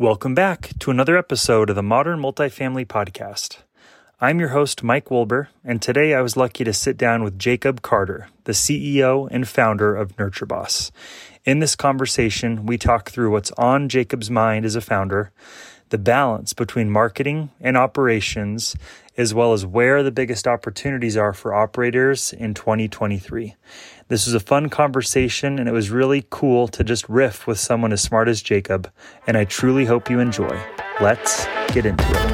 Welcome back to another episode of the Modern Multifamily Podcast. I'm your host, Mike Wolber, and today I was lucky to sit down with Jacob Carter, the CEO and founder of Nurture Boss. In this conversation, we talk through what's on Jacob's mind as a founder, the balance between marketing and operations, as well as where the biggest opportunities are for operators in 2023. This was a fun conversation, and it was really cool to just riff with someone as smart as Jacob, and I truly hope you enjoy. Let's get into it.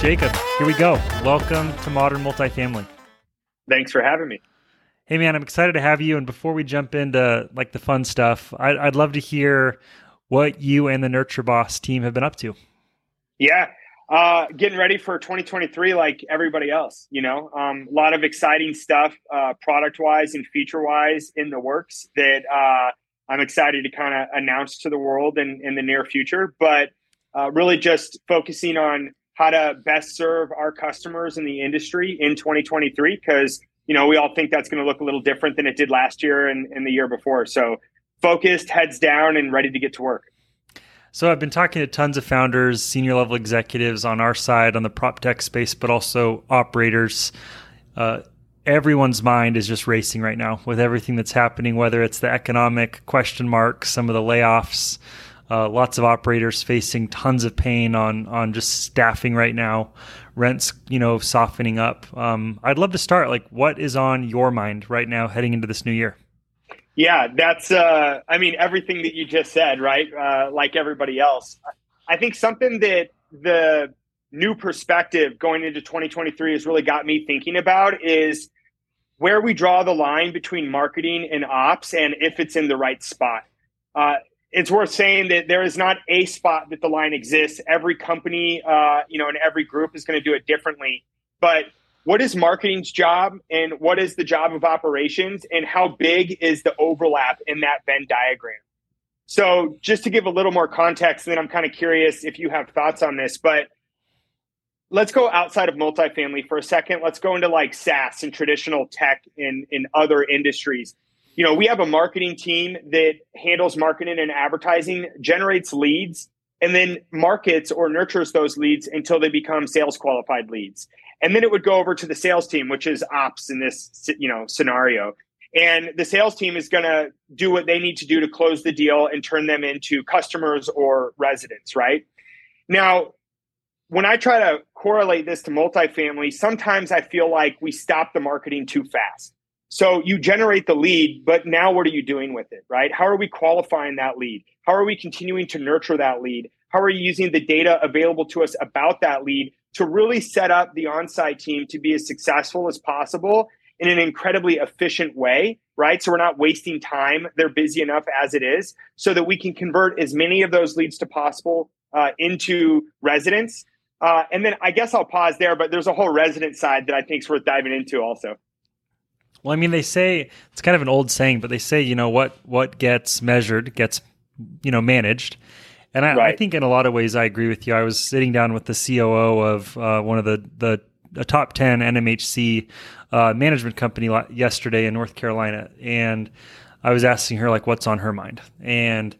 Jacob, here we go. Welcome to Modern Multifamily. Thanks for having me. Hey man, I'm excited to have you. And before we jump into like the fun stuff, I'd love to hear what you and the Nurture Boss team have been up to. Yeah, getting ready for 2023 like everybody else. You know, a lot of exciting stuff, product-wise and feature-wise, in the works that I'm excited to kind of announce to the world in the near future. But really, just focusing on how to best serve our customers in the industry in 2023 because. You know, we all think that's going to look a little different than it did last year and the year before. So focused, heads down, and ready to get to work. So I've been talking to tons of founders, senior level executives on our side, on the prop tech space, but also operators. Everyone's mind is just racing right now with everything that's happening, whether it's the economic question marks, some of the layoffs, lots of operators facing tons of pain on just staffing right now. Rents, you know, softening up. I'd love to start, like, what is on your mind right now heading into this new year? Yeah, that's, I mean, everything that you just said, right? Like everybody else. I think something that the new perspective going into 2023 has really got me thinking about is where we draw the line between marketing and ops and if it's in the right spot. It's worth saying that there is not a spot that the line exists. Every company, you know, and every group is going to do it differently. But what is marketing's job and what is the job of operations and how big is the overlap in that Venn diagram? So just to give a little more context, then I'm kind of curious if you have thoughts on this, but let's go outside of multifamily for a second. Let's go into like SaaS and traditional tech in other industries. You know, we have a marketing team that handles marketing and advertising, generates leads, and then markets or nurtures those leads until they become sales qualified leads. And then it would go over to the sales team, which is ops in this, you know, scenario. And the sales team is going to do what they need to do to close the deal and turn them into customers or residents, right? Now, when I try to correlate this to multifamily, sometimes I feel like we stop the marketing too fast. So you generate the lead, but now what are you doing with it, right? How are we qualifying that lead? How are we continuing to nurture that lead? How are you using the data available to us about that lead to really set up the on-site team to be as successful as possible in an incredibly efficient way, right? So we're not wasting time. They're busy enough as it is so that we can convert as many of those leads to possible into residents. And then I guess I'll pause there, but there's a whole resident side that I think is worth diving into also. Well, I mean, they say, it's kind of an old saying, but they say, you know, what gets measured gets, you know, managed. And I think in a lot of ways, I agree with you. I was sitting down with the COO of one of the top 10 NMHC management company yesterday in North Carolina. And I was asking her, like, what's on her mind? And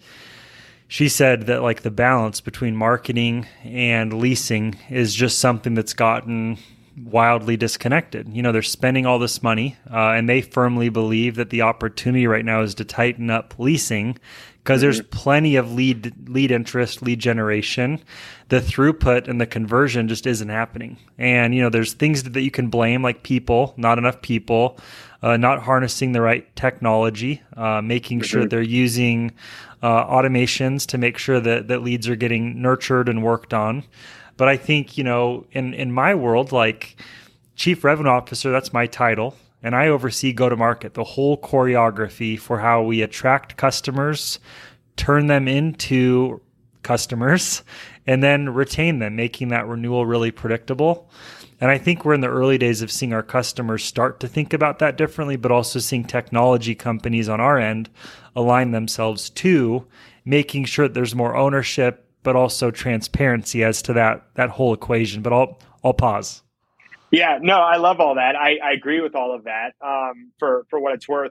she said that, like, the balance between marketing and leasing is just something that's gotten wildly disconnected. You know, they're spending all this money and they firmly believe that the opportunity right now is to tighten up leasing because there's plenty of lead interest, lead generation. The throughput and the conversion just isn't happening. And, you know, there's things that you can blame, like people, not enough people, not harnessing the right technology, making sure that they're using automations to make sure that leads are getting nurtured and worked on. But I think, you know, in my world, like Chief Revenue Officer, that's my title. And I oversee go-to-market, the whole choreography for how we attract customers, turn them into customers, and then retain them, making that renewal really predictable. And I think we're in the early days of seeing our customers start to think about that differently, but also seeing technology companies on our end align themselves to making sure that there's more ownership, but also transparency as to that whole equation. But I'll pause. Yeah, no, I love all that. I agree with all of that for what it's worth.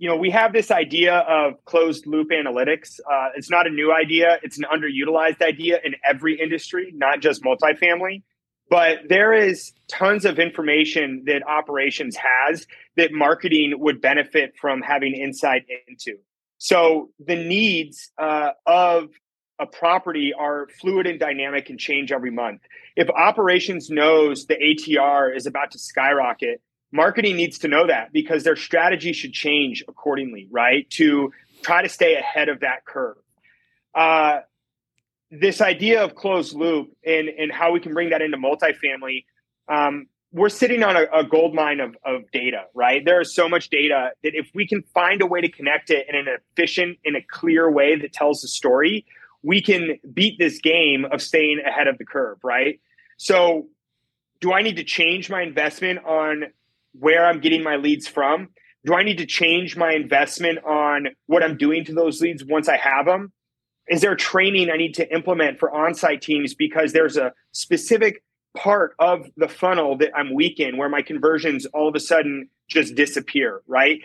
you know, we have this idea of closed loop analytics. It's not a new idea. It's an underutilized idea in every industry, not just multifamily. But there is tons of information that operations has that marketing would benefit from having insight into. So the needs of a property are fluid and dynamic and change every month. If operations knows the ATR is about to skyrocket, marketing needs to know that because their strategy should change accordingly, right? To try to stay ahead of that curve. This idea of closed loop and how we can bring that into multifamily, we're sitting on a gold mine of data, right? There is so much data that if we can find a way to connect it in an efficient, in a clear way that tells the story, we can beat this game of staying ahead of the curve, right? So do I need to change my investment on where I'm getting my leads from? Do I need to change my investment on what I'm doing to those leads once I have them? Is there training I need to implement for on-site teams because there's a specific part of the funnel that I'm weak in where my conversions all of a sudden just disappear, right?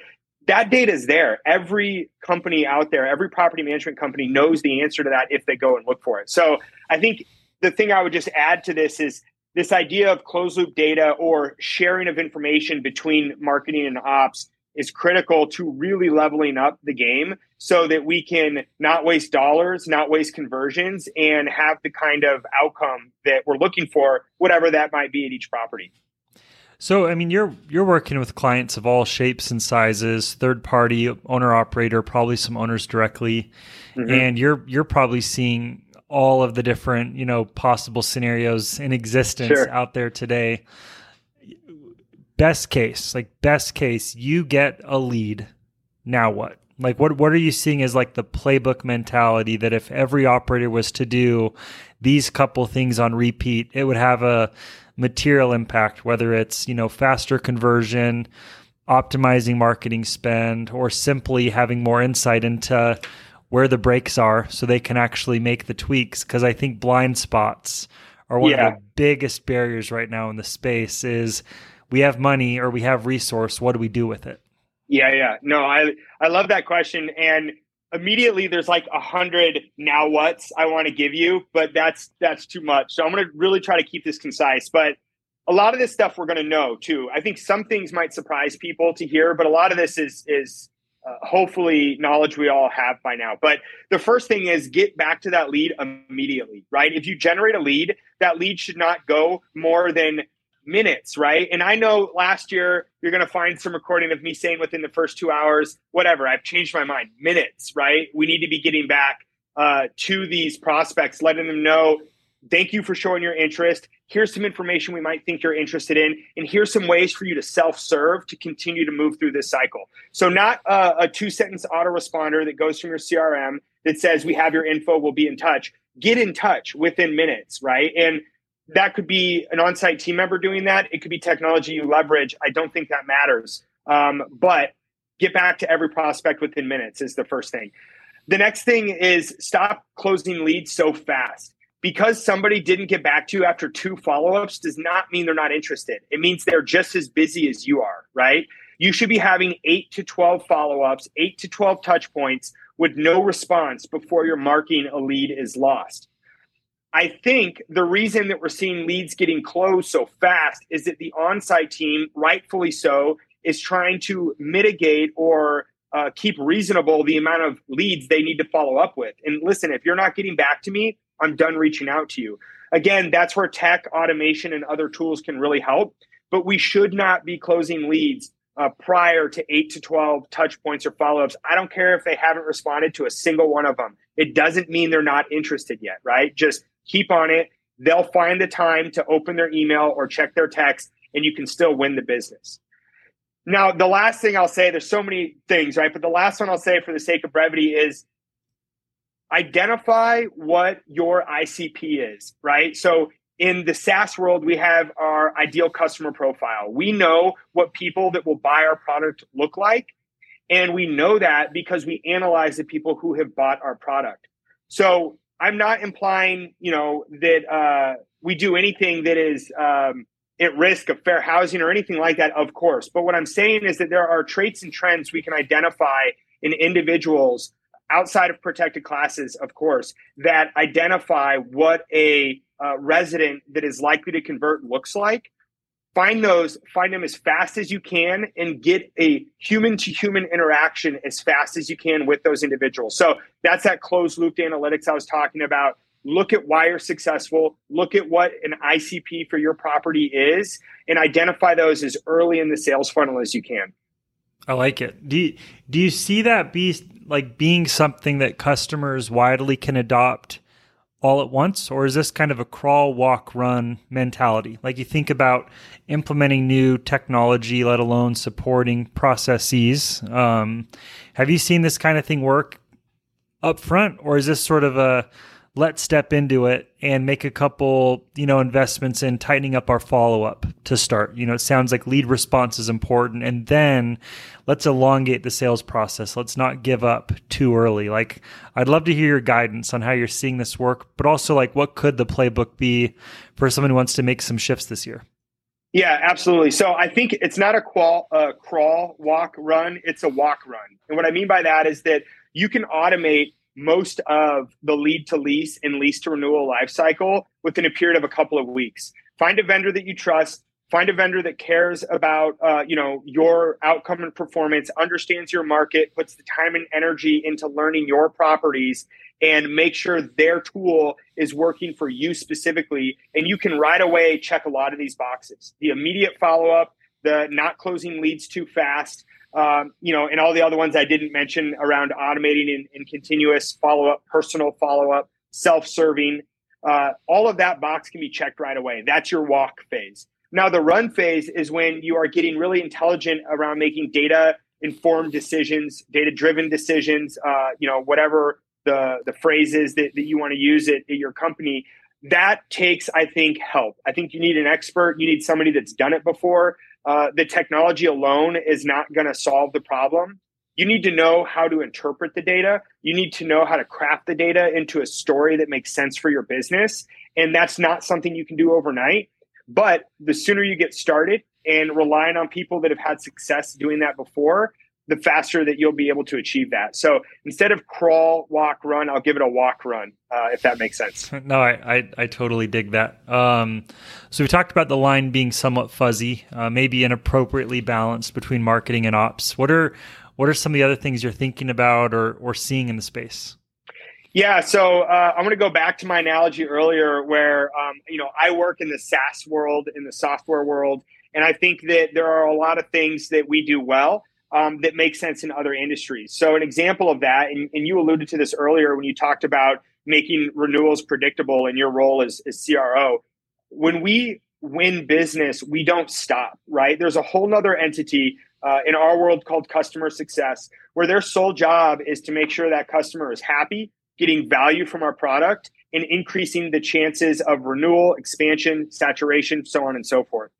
That data is there. Every company out there, every property management company knows the answer to that if they go and look for it. So I think the thing I would just add to this is this idea of closed loop data or sharing of information between marketing and ops is critical to really leveling up the game so that we can not waste dollars, not waste conversions, and have the kind of outcome that we're looking for, whatever that might be at each property. So, I mean, you're working with clients of all shapes and sizes, third-party, owner-operator, probably some owners directly, mm-hmm. and you're probably seeing all of the different, you know, possible scenarios in existence sure. out there today. Best case, you get a lead. Now what? Like, what are you seeing as like the playbook mentality that if every operator was to do these couple things on repeat, it would have a material impact, whether it's, you know, faster conversion, optimizing marketing spend, or simply having more insight into where the breaks are so they can actually make the tweaks. Because I think blind spots are one yeah. of the biggest barriers right now in the space is we have money or we have resource. What do we do with it? Yeah. No, I love that question. And immediately there's like 100 now what's I want to give you, but that's too much. So I'm going to really try to keep this concise, but a lot of this stuff we're going to know too. I think some things might surprise people to hear, but a lot of this is hopefully knowledge we all have by now. But the first thing is get back to that lead immediately, right? If you generate a lead, that lead should not go more than minutes, right? And I know last year, you're going to find some recording of me saying within the first 2 hours, whatever, I've changed my mind, minutes, right? We need to be getting back to these prospects, letting them know, thank you for showing your interest. Here's some information we might think you're interested in. And here's some ways for you to self-serve to continue to move through this cycle. So not a two-sentence autoresponder that goes from your CRM that says, we have your info, we'll be in touch. Get in touch within minutes, right? And that could be an on-site team member doing that. It could be technology you leverage. I don't think that matters. But get back to every prospect within minutes is the first thing. The next thing is stop closing leads so fast. Because somebody didn't get back to you after 2 follow-ups does not mean they're not interested. It means they're just as busy as you are, right? You should be having 8 to 12 follow-ups, 8 to 12 touch points with no response before you're marking a lead is lost. I think the reason that we're seeing leads getting closed so fast is that the on-site team, rightfully so, is trying to mitigate or keep reasonable the amount of leads they need to follow up with. And listen, if you're not getting back to me, I'm done reaching out to you. Again, that's where tech, automation, and other tools can really help. But we should not be closing leads prior to 8 to 12 touch points or follow-ups. I don't care if they haven't responded to a single one of them. It doesn't mean they're not interested yet, right? Just keep on it. They'll find the time to open their email or check their text, and you can still win the business. Now, the last thing I'll say, there's so many things, right? But the last one I'll say for the sake of brevity is identify what your ICP is, right? So in the SaaS world, we have our ideal customer profile. We know what people that will buy our product look like, and we know that because we analyze the people who have bought our product. So I'm not implying, you know, that we do anything that is at risk of fair housing or anything like that, of course. But what I'm saying is that there are traits and trends we can identify in individuals outside of protected classes, of course, that identify what a resident that is likely to convert looks like. Find those, find them as fast as you can, and get a human-to-human interaction as fast as you can with those individuals. So that's that closed-loop analytics I was talking about. Look at why you're successful. Look at what an ICP for your property is, and identify those as early in the sales funnel as you can. I like it. Do you see that being something that customers widely can adopt all at once, or is this kind of a crawl, walk, run mentality? Like, you think about implementing new technology, let alone supporting processes. Have you seen this kind of thing work up front, or is this sort of a let's step into it and make a couple, investments in tightening up our follow-up to start? It sounds like lead response is important, and then let's elongate the sales process. Let's not give up too early. I'd love to hear your guidance on how you're seeing this work, but also what could the playbook be for someone who wants to make some shifts this year? Yeah, absolutely. So I think it's not a crawl, walk, run. It's a walk, run. And what I mean by that is that you can automate most of the lead to lease and lease to renewal lifecycle within a period of a couple of weeks. Find a vendor that you trust. Find a vendor that cares about your outcome and performance, understands your market, puts the time and energy into learning your properties, and make sure their tool is working for you specifically. And you can right away check a lot of these boxes: the immediate follow-up, the not closing leads too fast, and all the other ones I didn't mention around automating and continuous follow-up, personal follow-up, self-serving. All of that box can be checked right away. That's your walk phase. Now, the run phase is when you are getting really intelligent around making data-informed decisions, data-driven decisions, whatever the phrase is that you want to use at your company. That takes, I think, help. I think you need an expert. You need somebody that's done it before. The technology alone is not going to solve the problem. You need to know how to interpret the data. You need to know how to craft the data into a story that makes sense for your business. And that's not something you can do overnight. But the sooner you get started and relying on people that have had success doing that before, the faster that you'll be able to achieve that. So instead of crawl, walk, run, I'll give it a walk, run, if that makes sense. No, I totally dig that. So we talked about the line being somewhat fuzzy, maybe inappropriately balanced between marketing and ops. What are some of the other things you're thinking about or seeing in the space? Yeah, so I'm going to go back to my analogy earlier where, I work in the SaaS world, in the software world, and I think that there are a lot of things that we do well that makes sense in other industries. So an example of that, and you alluded to this earlier when you talked about making renewals predictable in your role as CRO. When we win business, we don't stop, right? There's a whole nother entity in our world called customer success, where their sole job is to make sure that customer is happy, getting value from our product, and increasing the chances of renewal, expansion, saturation, so on and so forth.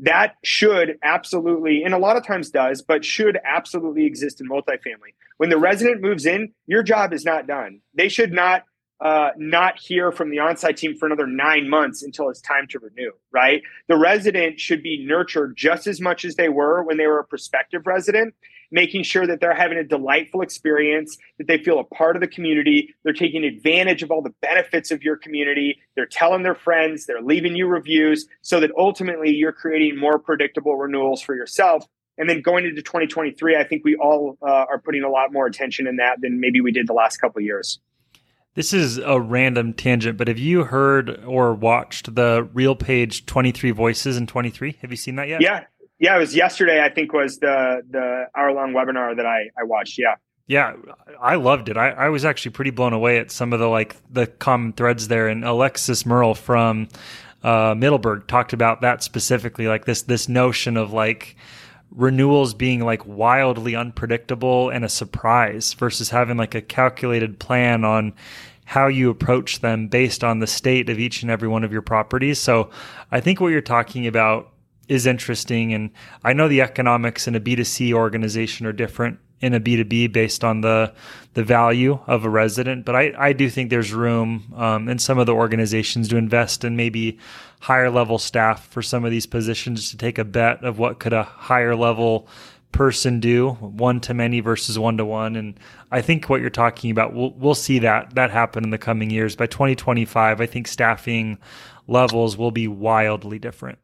That should absolutely, and a lot of times does, but should absolutely exist in multifamily. When the resident moves in, your job is not done. They should not hear from the on-site team for another 9 months until it's time to renew, right? The resident should be nurtured just as much as they were when they were a prospective resident, making sure that they're having a delightful experience, that they feel a part of the community, they're taking advantage of all the benefits of your community, they're telling their friends, they're leaving you reviews, so that ultimately you're creating more predictable renewals for yourself. And then going into 2023, I think we all are putting a lot more attention in that than maybe we did the last couple of years. This is a random tangent, but have you heard or watched the RealPage 23 Voices in 23? Have you seen that yet? Yeah, it was yesterday, I think, was the hour-long webinar that I watched, yeah. Yeah, I loved it. I was actually pretty blown away at some of the common threads there. And Alexis Merle from Middleburg talked about that specifically, this notion of renewals being wildly unpredictable and a surprise versus having a calculated plan on how you approach them based on the state of each and every one of your properties. So I think what you're talking about is interesting. And I know the economics in a B2C organization are different in a B2B based on the value of a resident. But I do think there's room in some of the organizations to invest in maybe higher level staff for some of these positions, to take a bet of what could a higher level person do, one to many versus one to one. And I think what you're talking about, we'll see that happen in the coming years. By 2025, I think staffing levels will be wildly different.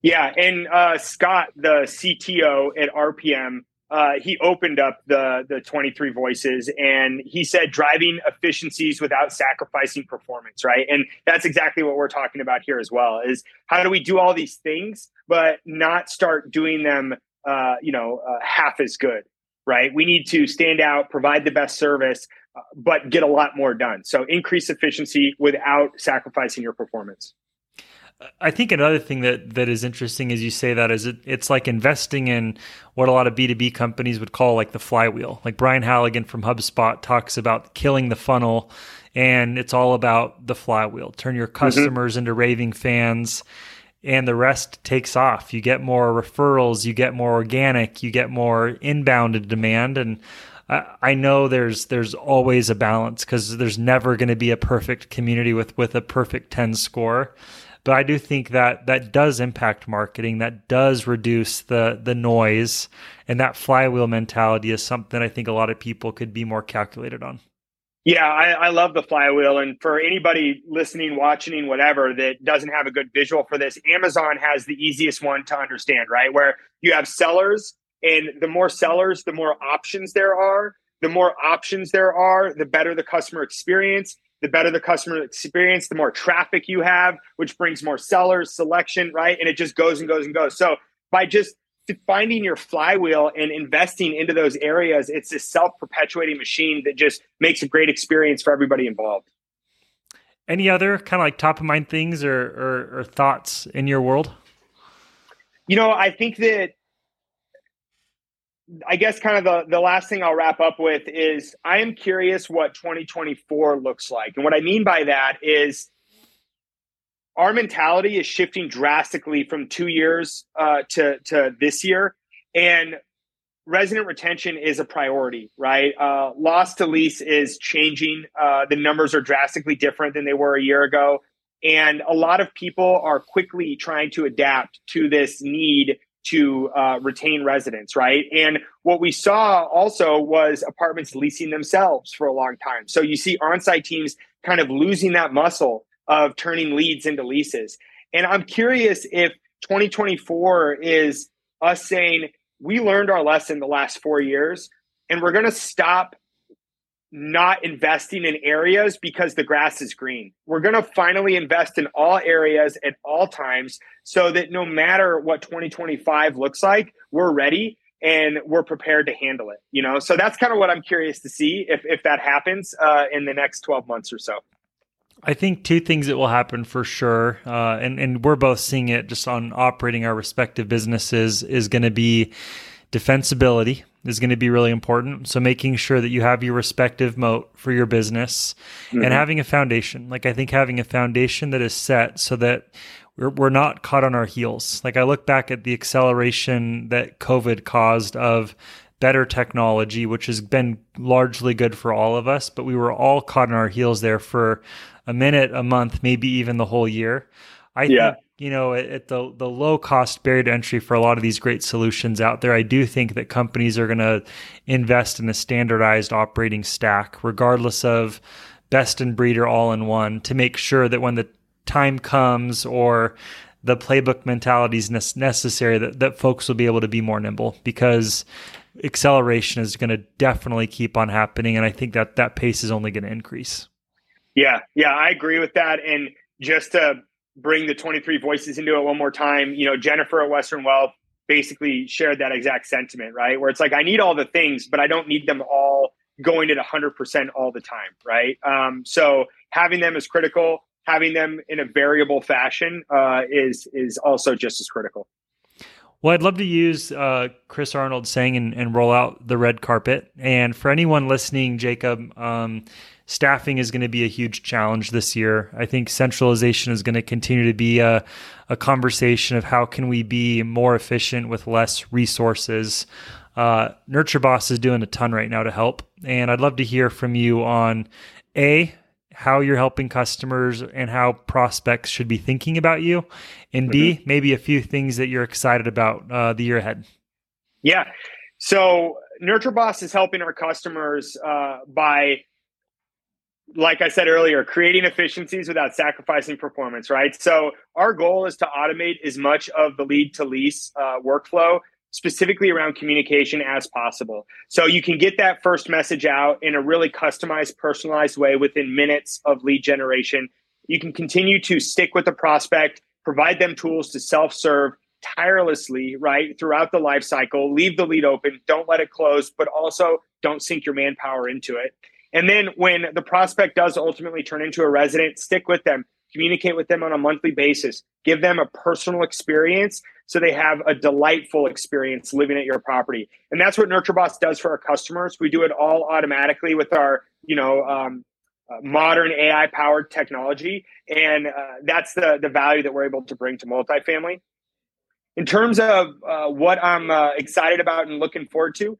Yeah. And Scott, the CTO at RPM, he opened up the 23 voices, and he said driving efficiencies without sacrificing performance, right? And that's exactly what we're talking about here as well, is how do we do all these things, but not start doing them half as good, right? We need to stand out, provide the best service, but get a lot more done. So increase efficiency without sacrificing your performance. I think another thing that is interesting as you say that is it's like investing in what a lot of B2B companies would call like the flywheel. Like Brian Halligan from HubSpot talks about killing the funnel, and it's all about the flywheel. Turn your customers into raving fans, and the rest takes off. You get more referrals, you get more organic, you get more inbound demand. And I know there's always a balance, because there's never going to be a perfect community with a perfect 10 score. But I do think that does impact marketing, that does reduce the noise, and that flywheel mentality is something I think a lot of people could be more calculated on. Yeah, I love the flywheel. And for anybody listening, watching, whatever, that doesn't have a good visual for this, Amazon has the easiest one to understand, right? Where you have sellers, and the more sellers, the more options there are. The more options there are, the better the customer experience. The better the customer experience, the more traffic you have, which brings more sellers, selection, right? And it just goes and goes and goes. So by just finding your flywheel and investing into those areas, it's this self-perpetuating machine that just makes a great experience for everybody involved. Any other kind of like top of mind things or thoughts in your world? I think that kind of the last thing I'll wrap up with is I am curious what 2024 looks like. And what I mean by that is our mentality is shifting drastically from 2 years to this year. And resident retention is a priority, right? Loss to lease is changing. The numbers are drastically different than they were a year ago. And a lot of people are quickly trying to adapt to this need to retain residents, right? And what we saw also was apartments leasing themselves for a long time. So you see on-site teams kind of losing that muscle of turning leads into leases. And I'm curious if 2024 is us saying, we learned our lesson the last 4 years, and we're going to stop not investing in areas because the grass is green. We're going to finally invest in all areas at all times, so that no matter what 2025 looks like, we're ready and we're prepared to handle it. So that's kind of what I'm curious to see if that happens in the next 12 months or so. I think two things that will happen for sure, and we're both seeing it just on operating our respective businesses, is going to be defensibility. Is going to be really important. So making sure that you have your respective moat for your business and having a foundation. Like I think having a foundation that is set so that we're not caught on our heels. Like I look back at the acceleration that COVID caused of better technology, which has been largely good for all of us, but we were all caught on our heels there for a minute, a month, maybe even the whole year. I think at the low cost barrier to entry for a lot of these great solutions out there, I do think that companies are going to invest in a standardized operating stack, regardless of best in breed or all in one, to make sure that when the time comes or the playbook mentality is necessary, that folks will be able to be more nimble, because acceleration is going to definitely keep on happening. And I think that pace is only going to increase. Yeah, I agree with that. And just to bring the 23 voices into it one more time, Jennifer at Western Wealth basically shared that exact sentiment, right? Where it's like, I need all the things, but I don't need them all going at 100% all the time, right? So having them is critical. Having them in a variable fashion is also just as critical. Well, I'd love to use Chris Arnold saying and roll out the red carpet. And for anyone listening, Jacob, staffing is going to be a huge challenge this year. I think centralization is going to continue to be a conversation of how can we be more efficient with less resources. Nurture Boss is doing a ton right now to help. And I'd love to hear from you on A, how you're helping customers and how prospects should be thinking about you, and B, maybe a few things that you're excited about the year ahead. Yeah. So Nurture Boss is helping our customers by, like I said earlier, creating efficiencies without sacrificing performance, right? So our goal is to automate as much of the lead to lease workflow, specifically around communication, as possible. So you can get that first message out in a really customized, personalized way within minutes of lead generation. You can continue to stick with the prospect, provide them tools to self-serve tirelessly, right, throughout the life cycle, leave the lead open, don't let it close, but also don't sink your manpower into it. And then when the prospect does ultimately turn into a resident, stick with them, communicate with them on a monthly basis, give them a personal experience so they have a delightful experience living at your property. And that's what Nurture Boss does for our customers. We do it all automatically with our, modern AI-powered technology. And that's the value that we're able to bring to multifamily. In terms of what I'm excited about and looking forward to,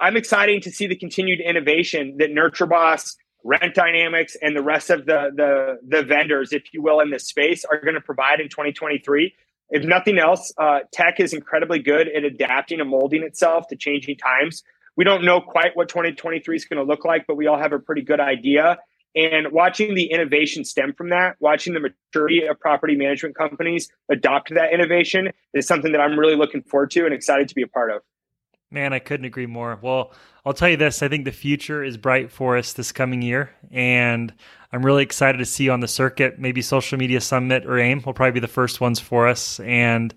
I'm excited to see the continued innovation that Nurture Boss, Rent Dynamics, and the rest of the vendors, if you will, in this space are going to provide in 2023. If nothing else, tech is incredibly good at adapting and molding itself to changing times. We don't know quite what 2023 is going to look like, but we all have a pretty good idea. And watching the innovation stem from that, watching the maturity of property management companies adopt that innovation is something that I'm really looking forward to and excited to be a part of. Man, I couldn't agree more. Well, I'll tell you this. I think the future is bright for us this coming year. And I'm really excited to see you on the circuit. Maybe Social Media Summit or AIM will probably be the first ones for us. And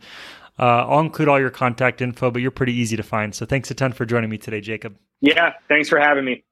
I'll include all your contact info, but you're pretty easy to find. So thanks a ton for joining me today, Jacob. Yeah, thanks for having me.